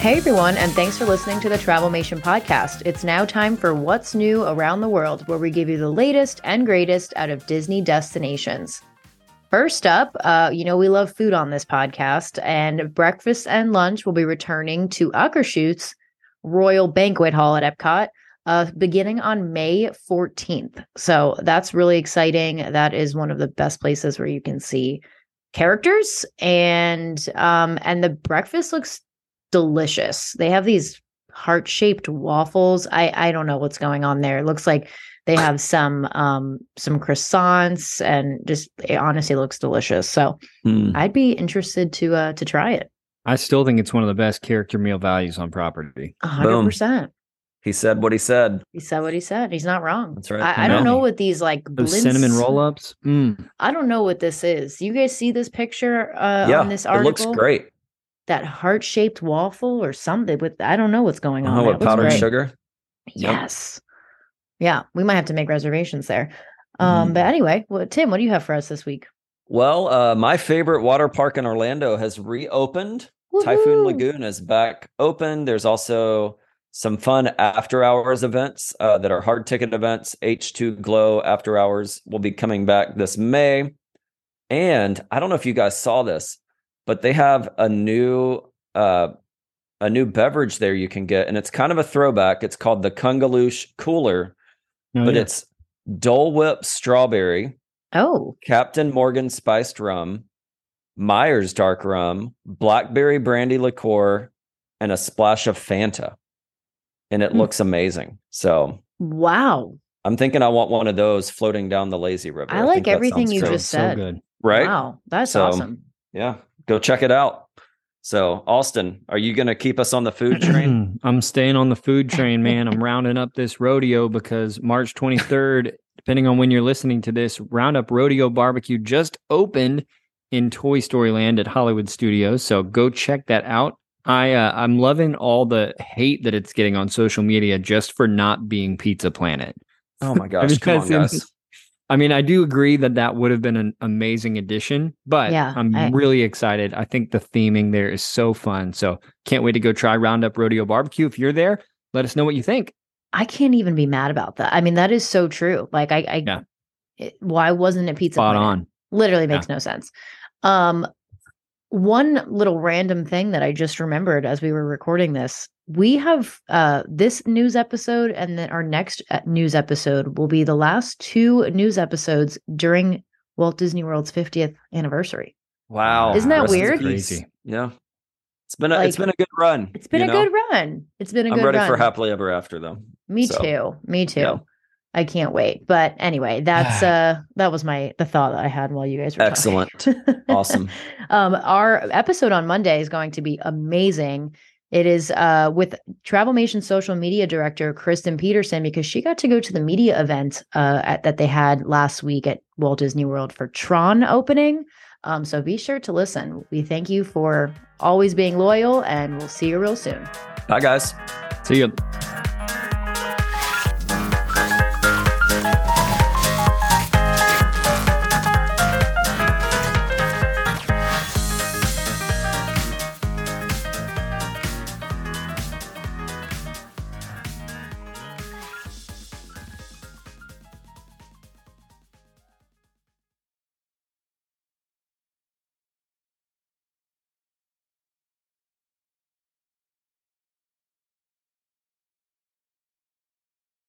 Hey everyone, and thanks for listening to the Travelmation Podcast. It's now time for What's New Around the World, where we give you the latest and greatest out of Disney destinations. First up, we love food on this podcast, and breakfast and lunch will be returning to Akershus Royal Banquet Hall at Epcot beginning on May 14th. So that's really exciting. That is one of the best places where you can see characters, and the breakfast looks delicious. They have these heart-shaped waffles. I don't know what's going on there. It looks like they have some croissants, and just it honestly looks delicious. So I'd be interested to try it. I still think it's one of the best character meal values on property. 100%. Boom. He said what he said. He said what he said. He's not wrong. That's right. I don't know what these those cinnamon roll-ups. I don't know what this is. You guys see this picture on this article? It looks great. That heart-shaped waffle or something with, I don't know what's going on. Oh, with powdered sugar? Yes. Yeah, we might have to make reservations there. But anyway, Tim, what do you have for us this week? Well, my favorite water park in Orlando has reopened. Woo-hoo! Typhoon Lagoon is back open. There's also some fun after-hours events that are hard ticket events. H2 Glow after-hours will be coming back this May. And I don't know if you guys saw this, but they have a new beverage there you can get, and it's kind of a throwback. It's called the Kungaloosh Cooler, It's Dole Whip strawberry, Captain Morgan spiced rum, Myers dark rum, blackberry brandy liqueur, and a splash of Fanta, and it looks amazing. So wow, I'm thinking I want one of those floating down the lazy river. I like everything you just said. So good. Right? Wow, that's awesome. Yeah. Go check it out. So, Austin, are you going to keep us on the food train? I'm staying on the food train, man. I'm rounding up this rodeo because March 23rd, depending on when you're listening to this, Roundup Rodeo Barbecue just opened in Toy Story Land at Hollywood Studios. So go check that out. I'm loving all the hate that it's getting on social media just for not being Pizza Planet. Oh my gosh, come on, guys. I mean, I do agree that would have been an amazing addition, but I'm really excited. I think the theming there is so fun. So can't wait to go try Roundup Rodeo Barbecue. If you're there, let us know what you think. I can't even be mad about that. I mean, that is so true. Like, why wasn't it Pizza Planet? Spot on. Literally makes no sense. One little random thing that I just remembered as we were recording this, we have this news episode, and then our next news episode will be the last two news episodes during Walt Disney World's 50th anniversary. Wow. Isn't that weird? Crazy. Yeah. It's been a good run. It's been a good run. I'm ready for Happily Ever After, though. Me too. Yeah. I can't wait. But anyway, that's that was the thought that I had while you guys were talking. Excellent. Awesome. Our episode on Monday is going to be amazing. It is with Travelmation social media director Kristen Peterson, because she got to go to the media event that they had last week at Walt Disney World for Tron opening. So be sure to listen. We thank you for always being loyal, and we'll see you real soon. Bye, guys. See you.